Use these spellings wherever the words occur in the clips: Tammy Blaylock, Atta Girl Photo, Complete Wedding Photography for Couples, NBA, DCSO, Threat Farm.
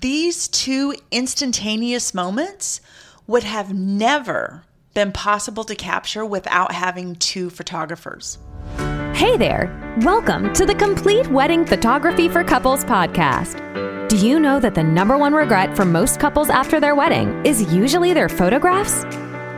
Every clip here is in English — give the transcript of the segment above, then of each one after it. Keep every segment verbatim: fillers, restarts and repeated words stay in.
these two instantaneous moments would have never been possible to capture without having two photographers. Hey there, welcome to the Complete Wedding Photography for Couples podcast. Do you know that the number one regret for most couples after their wedding is usually their photographs?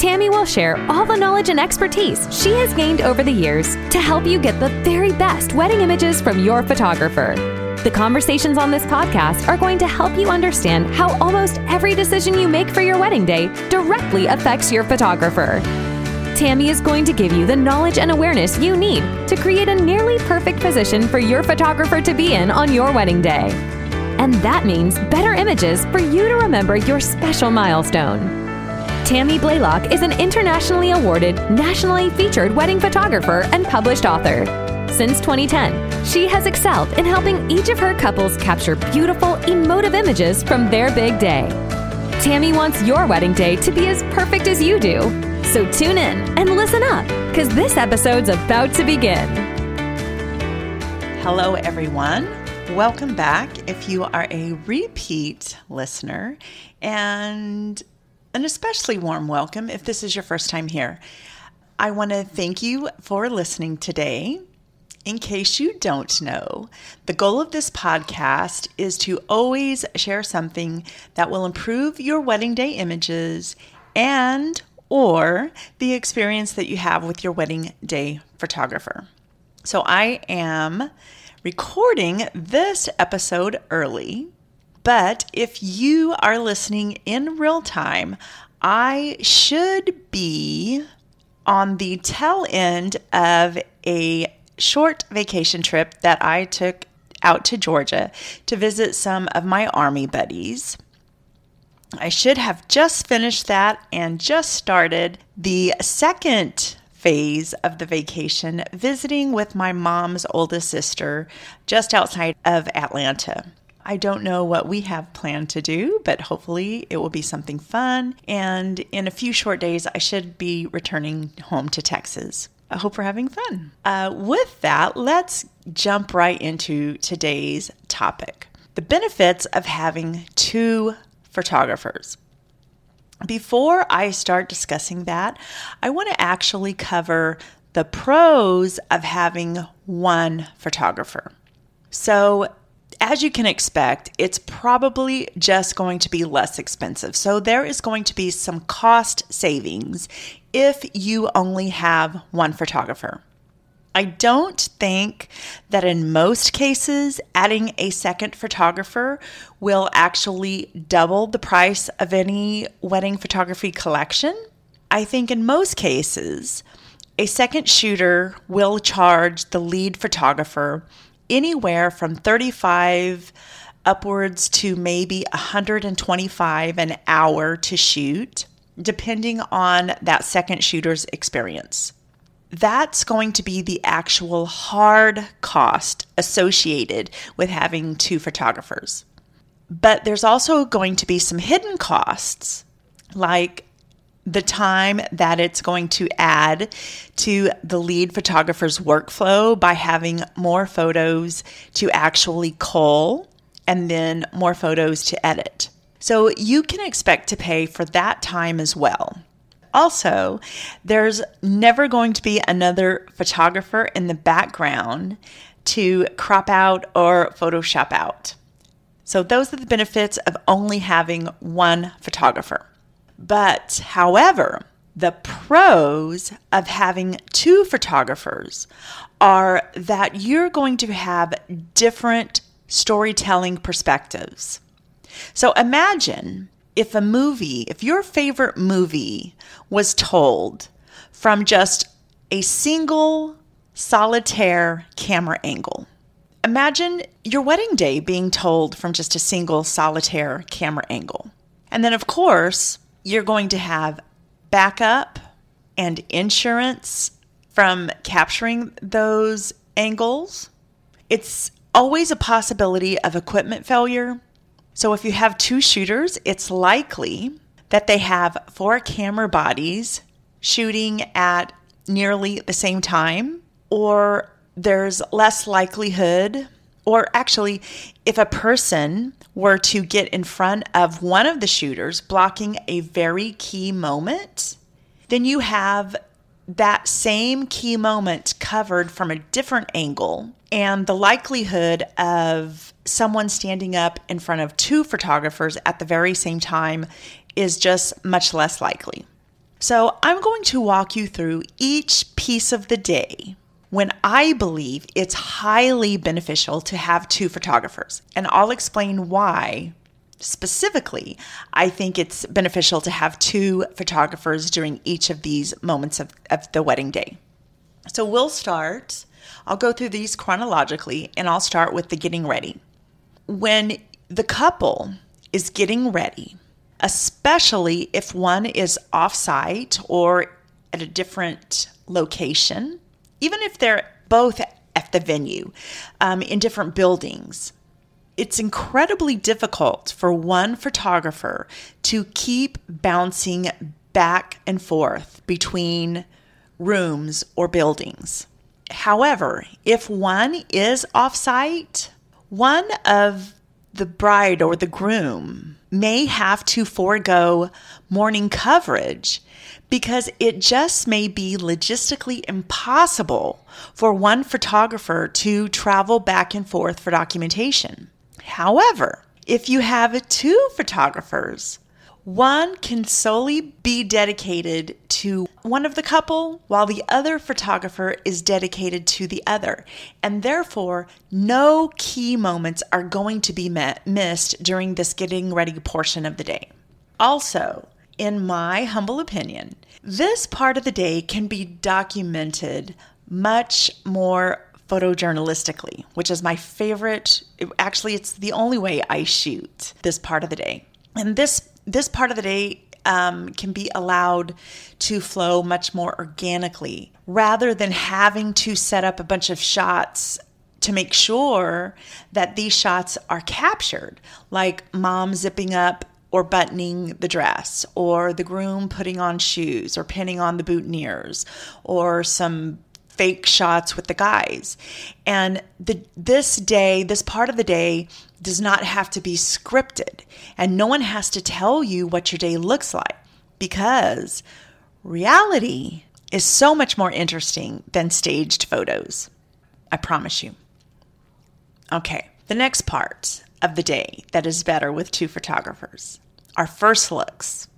Tammy will share all the knowledge and expertise she has gained over the years to help you get the very best wedding images from your photographer. The conversations on this podcast are going to help you understand how almost every decision you make for your wedding day directly affects your photographer. Tammy is going to give you the knowledge and awareness you need to create a nearly perfect position for your photographer to be in on your wedding day. And that means better images for you to remember your special milestone. Tammy Blaylock is an internationally awarded, nationally featured wedding photographer and published author. Since twenty ten, she has excelled in helping each of her couples capture beautiful, emotive images from their big day. Tammy wants your wedding day to be as perfect as you do. So tune in and listen up, because this episode's about to begin. Hello, everyone. Welcome back. If you are a repeat listener, and an especially warm welcome if this is your first time here. I want to thank you for listening today. In case you don't know, the goal of this podcast is to always share something that will improve your wedding day images and or the experience that you have with your wedding day photographer. So I am recording this episode early. But if you are listening in real time, I should be on the tail end of a short vacation trip that I took out to Georgia to visit some of my Army buddies. I should have just finished that and just started the second phase of the vacation, visiting with my mom's oldest sister just outside of Atlanta. I don't know what we have planned to do, but hopefully it will be something fun. And in a few short days, I should be returning home to Texas. I hope we're having fun. Uh, with that, let's jump right into today's topic. The benefits of having two photographers. Before I start discussing that, I want to actually cover the pros of having one photographer. So, as you can expect, it's probably just going to be less expensive. So there is going to be some cost savings if you only have one photographer. I don't think that in most cases, adding a second photographer will actually double the price of any wedding photography collection. I think in most cases, a second shooter will charge the lead photographer anywhere from thirty-five upwards to maybe one hundred twenty-five an hour to shoot, depending on that second shooter's experience. That's going to be the actual hard cost associated with having two photographers. But there's also going to be some hidden costs, like the time that it's going to add to the lead photographer's workflow by having more photos to actually cull and then more photos to edit. So you can expect to pay for that time as well. Also, there's never going to be another photographer in the background to crop out or Photoshop out. So those are the benefits of only having one photographer. But, however, the pros of having two photographers are that you're going to have different storytelling perspectives. So imagine if a movie, if your favorite movie was told from just a single solitaire camera angle. Imagine your wedding day being told from just a single solitaire camera angle. And then, of course, you're going to have backup and insurance from capturing those angles. It's always a possibility of equipment failure. So if you have two shooters, it's likely that they have four camera bodies shooting at nearly the same time, or there's less likelihood, or actually, if a person were to get in front of one of the shooters, blocking a very key moment, then you have that same key moment covered from a different angle, and the likelihood of someone standing up in front of two photographers at the very same time is just much less likely. So I'm going to walk you through each piece of the day when I believe it's highly beneficial to have two photographers, and I'll explain why specifically I think it's beneficial to have two photographers during each of these moments of, of the wedding day. So we'll start, I'll go through these chronologically, and I'll start with the getting ready. When the couple is getting ready, especially if one is off-site or at a different location, even if they're both at the venue, um, in different buildings, it's incredibly difficult for one photographer to keep bouncing back and forth between rooms or buildings. However, if one is off-site, one of the bride or the groom may have to forego morning coverage because it just may be logistically impossible for one photographer to travel back and forth for documentation. However, if you have two photographers, one can solely be dedicated to one of the couple while the other photographer is dedicated to the other. And therefore, no key moments are going to be met, missed during this getting ready portion of the day. Also, in my humble opinion, this part of the day can be documented much more photojournalistically, which is my favorite. Actually, it's the only way I shoot this part of the day. And this This part of the day um, can be allowed to flow much more organically rather than having to set up a bunch of shots to make sure that these shots are captured, like mom zipping up or buttoning the dress, or the groom putting on shoes or pinning on the boutonnieres, or some fake shots with the guys. And the, this day, this part of the day does not have to be scripted, and no one has to tell you what your day looks like, because reality is so much more interesting than staged photos. I promise you. Okay, the next part of the day that is better with two photographers are first looks.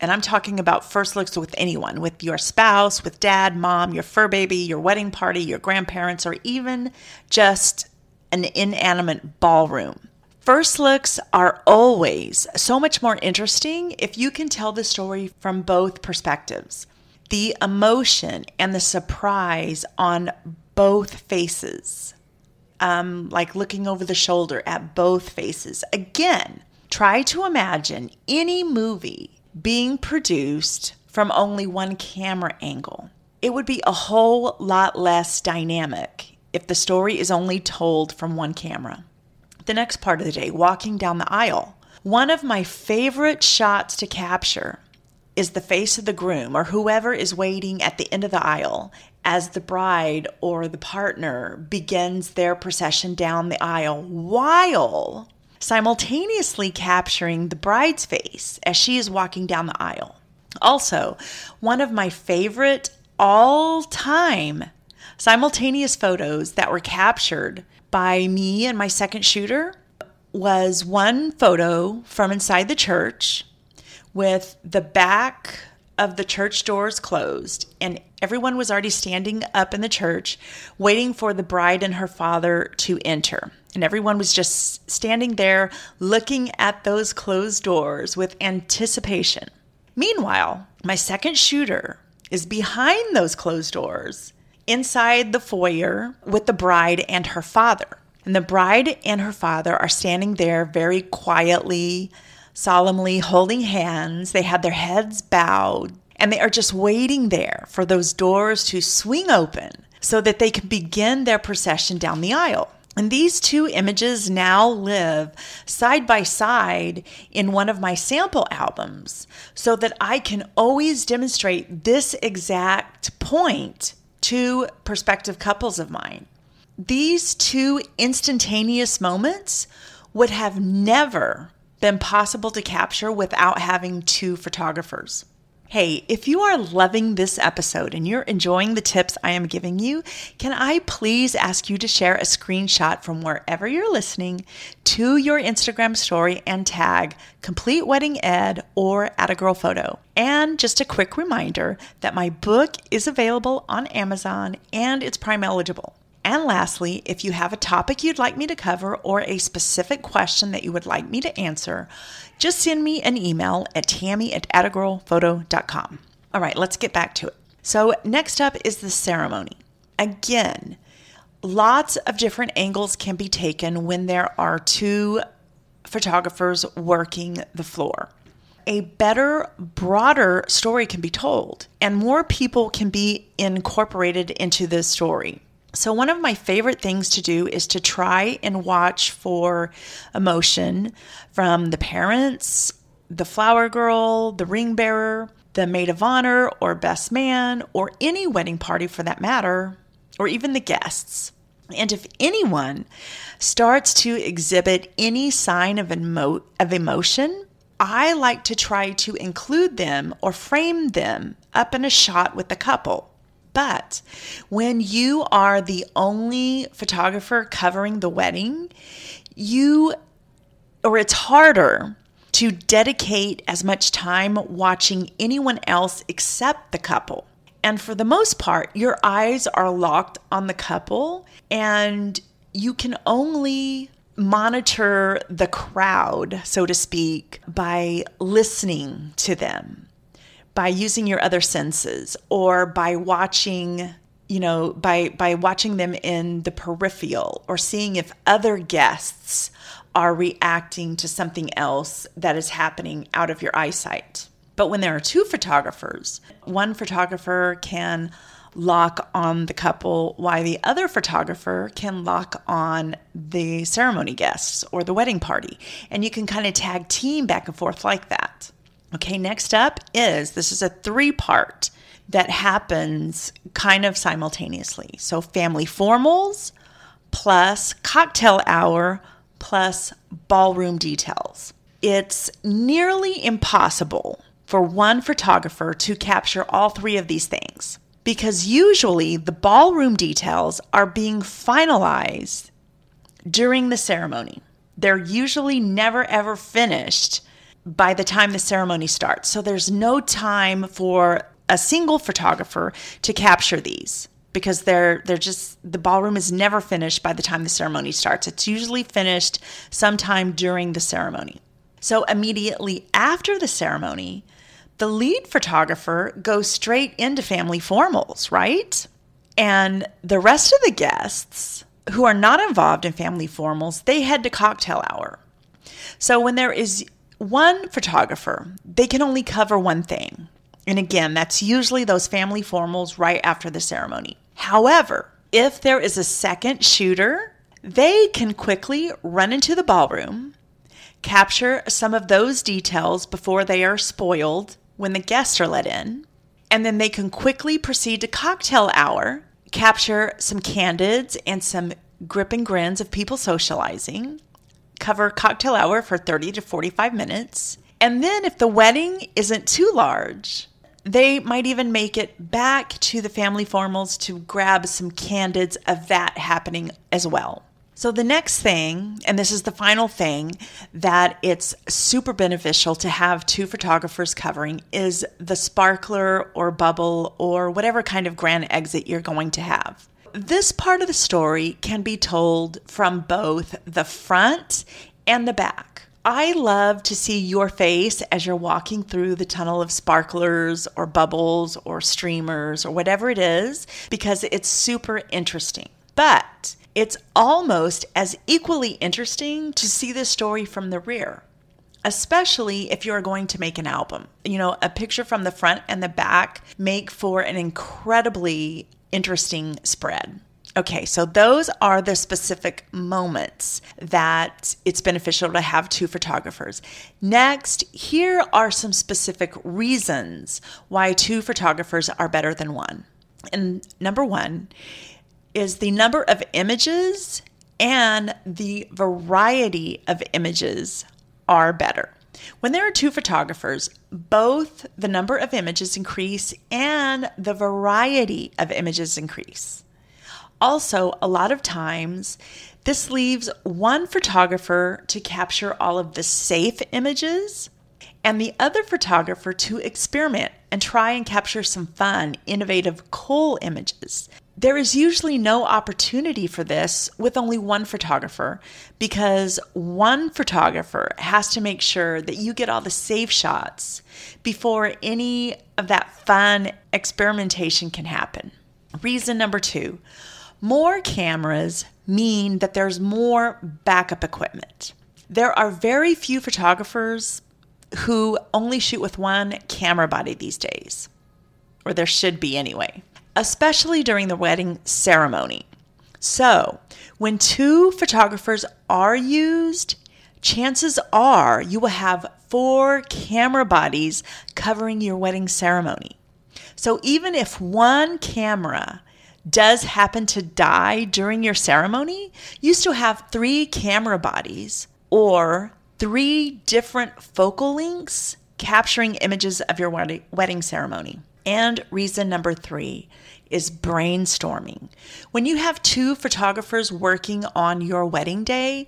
And I'm talking about first looks with anyone, with your spouse, with dad, mom, your fur baby, your wedding party, your grandparents, or even just an inanimate ballroom. First looks are always so much more interesting if you can tell the story from both perspectives. The emotion and the surprise on both faces, um, like looking over the shoulder at both faces. Again, try to imagine any movie being produced from only one camera angle. It would be a whole lot less dynamic if the story is only told from one camera. The next part of the day, walking down the aisle. One of my favorite shots to capture is the face of the groom or whoever is waiting at the end of the aisle as the bride or the partner begins their procession down the aisle, while simultaneously capturing the bride's face as she is walking down the aisle. Also, one of my favorite all-time simultaneous photos that were captured by me and my second shooter was one photo from inside the church with the back of the church doors closed, and everyone was already standing up in the church waiting for the bride and her father to enter. And everyone was just standing there looking at those closed doors with anticipation. Meanwhile, my second shooter is behind those closed doors inside the foyer with the bride and her father. And the bride and her father are standing there very quietly, solemnly holding hands. They have their heads bowed, and they are just waiting there for those doors to swing open so that they can begin their procession down the aisle. And these two images now live side by side in one of my sample albums so that I can always demonstrate this exact point to prospective couples of mine. These two instantaneous moments would have never been possible to capture without having two photographers. Hey, if you are loving this episode and you're enjoying the tips I am giving you, can I please ask you to share a screenshot from wherever you're listening to your Instagram story and tag Complete Wedding Ed or Atta Girl Photo? And just a quick reminder that my book is available on Amazon and it's Prime eligible. And lastly, if you have a topic you'd like me to cover or a specific question that you would like me to answer, just send me an email at tammy at attagirlphoto dot com. All right, let's get back to it. So next up is the ceremony. Again, lots of different angles can be taken when there are two photographers working the floor. A better, broader story can be told, and more people can be incorporated into the story. So one of my favorite things to do is to try and watch for emotion from the parents, the flower girl, the ring bearer, the maid of honor or best man, or any wedding party for that matter, or even the guests. And if anyone starts to exhibit any sign of emo- of emotion, I like to try to include them or frame them up in a shot with the couple. But when you are the only photographer covering the wedding, you, or it's harder to dedicate as much time watching anyone else except the couple. And for the most part, your eyes are locked on the couple and you can only monitor the crowd, so to speak, by listening to them, by using your other senses, or by watching, you know, by, by watching them in the peripheral, or seeing if other guests are reacting to something else that is happening out of your eyesight. But when there are two photographers, one photographer can lock on the couple while the other photographer can lock on the ceremony guests or the wedding party. And you can kind of tag team back and forth like that. Okay, next up is, this is a three-part that happens kind of simultaneously. So family formals plus cocktail hour plus ballroom details. It's nearly impossible for one photographer to capture all three of these things because usually the ballroom details are being finalized during the ceremony. They're usually never, ever finished by the time the ceremony starts. So there's no time for a single photographer to capture these because they're they're just, the ballroom is never finished by the time the ceremony starts. It's usually finished sometime during the ceremony. So immediately after the ceremony, the lead photographer goes straight into family formals, right? And the rest of the guests who are not involved in family formals, they head to cocktail hour. So when there is one photographer, they can only cover one thing. And again, that's usually those family formals right after the ceremony. However, if there is a second shooter, they can quickly run into the ballroom, capture some of those details before they are spoiled when the guests are let in, and then they can quickly proceed to cocktail hour, capture some candids and some grip and grins of people socializing, cover cocktail hour for thirty to forty-five minutes. And then if the wedding isn't too large, they might even make it back to the family formals to grab some candids of that happening as well. So the next thing, and this is the final thing that it's super beneficial to have two photographers covering, is the sparkler or bubble or whatever kind of grand exit you're going to have. This part of the story can be told from both the front and the back. I love to see your face as you're walking through the tunnel of sparklers or bubbles or streamers or whatever it is, because it's super interesting. But it's almost as equally interesting to see this story from the rear, especially if you're going to make an album. You know, a picture from the front and the back make for an incredibly interesting spread. Okay, so those are the specific moments that it's beneficial to have two photographers. Next, here are some specific reasons why two photographers are better than one. And number one is the number of images and the variety of images are better. When there are two photographers, both the number of images increase and the variety of images increase. Also, a lot of times, this leaves one photographer to capture all of the safe images and the other photographer to experiment and try and capture some fun, innovative, cool images. There is usually no opportunity for this with only one photographer because one photographer has to make sure that you get all the safe shots before any of that fun experimentation can happen. Reason number two, more cameras mean that there's more backup equipment. There are very few photographers who only shoot with one camera body these days, or there should be anyway. Especially during the wedding ceremony. So, when two photographers are used, chances are you will have four camera bodies covering your wedding ceremony. So, even if one camera does happen to die during your ceremony, you still have three camera bodies or three different focal lengths capturing images of your wedding ceremony. And reason number three is brainstorming. When you have two photographers working on your wedding day,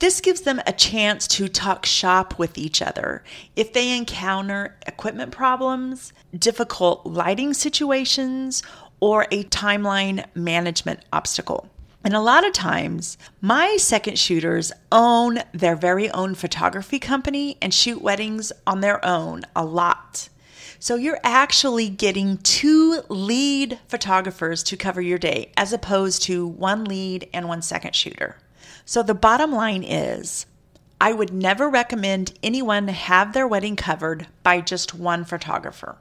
this gives them a chance to talk shop with each other. If they encounter equipment problems, difficult lighting situations, or a timeline management obstacle. And a lot of times, my second shooters own their very own photography company and shoot weddings on their own a lot. So you're actually getting two lead photographers to cover your day as opposed to one lead and one second shooter. So the bottom line is, I would never recommend anyone have their wedding covered by just one photographer.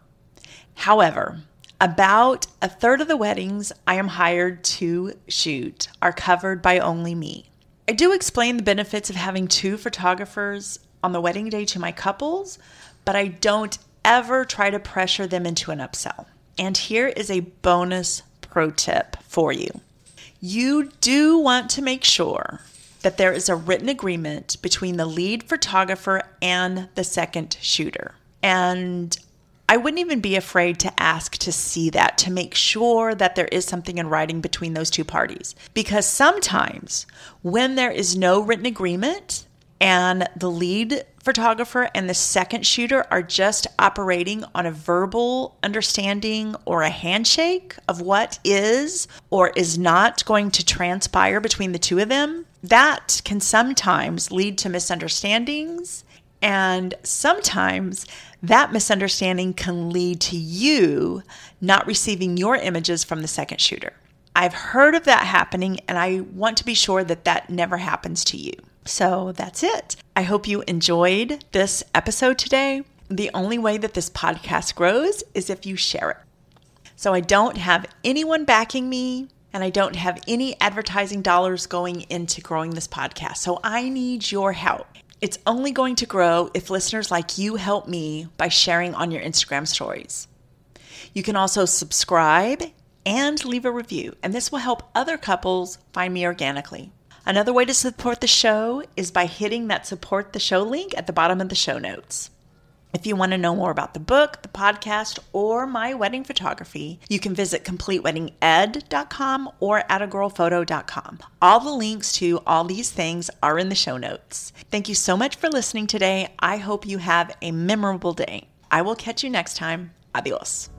However, about a third of the weddings I am hired to shoot are covered by only me. I do explain the benefits of having two photographers on the wedding day to my couples, but I don't ever try to pressure them into an upsell. And here is a bonus pro tip for you. You do want to make sure that there is a written agreement between the lead photographer and the second shooter. And I wouldn't even be afraid to ask to see that, to make sure that there is something in writing between those two parties. Because sometimes when there is no written agreement and the lead photographer and the second shooter are just operating on a verbal understanding or a handshake of what is or is not going to transpire between the two of them, that can sometimes lead to misunderstandings. And sometimes that misunderstanding can lead to you not receiving your images from the second shooter. I've heard of that happening, and I want to be sure that that never happens to you. So that's it. I hope you enjoyed this episode today. The only way that this podcast grows is if you share it. So I don't have anyone backing me, and I don't have any advertising dollars going into growing this podcast. So I need your help. It's only going to grow if listeners like you help me by sharing on your Instagram stories. You can also subscribe and leave a review, and this will help other couples find me organically. Another way to support the show is by hitting that support the show link at the bottom of the show notes. If you want to know more about the book, the podcast, or my wedding photography, you can visit complete wedding ed dot com or atta girl photo dot com. All the links to all these things are in the show notes. Thank you so much for listening today. I hope you have a memorable day. I will catch you next time. Adios.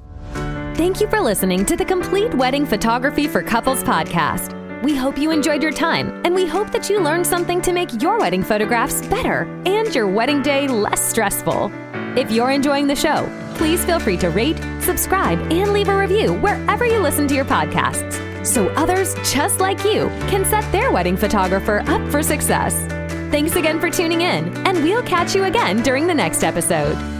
Thank you for listening to the Complete Wedding Photography for Couples podcast. We hope you enjoyed your time, and we hope that you learned something to make your wedding photographs better and your wedding day less stressful. If you're enjoying the show, please feel free to rate, subscribe, and leave a review wherever you listen to your podcasts so others just like you can set their wedding photographer up for success. Thanks again for tuning in, and we'll catch you again during the next episode.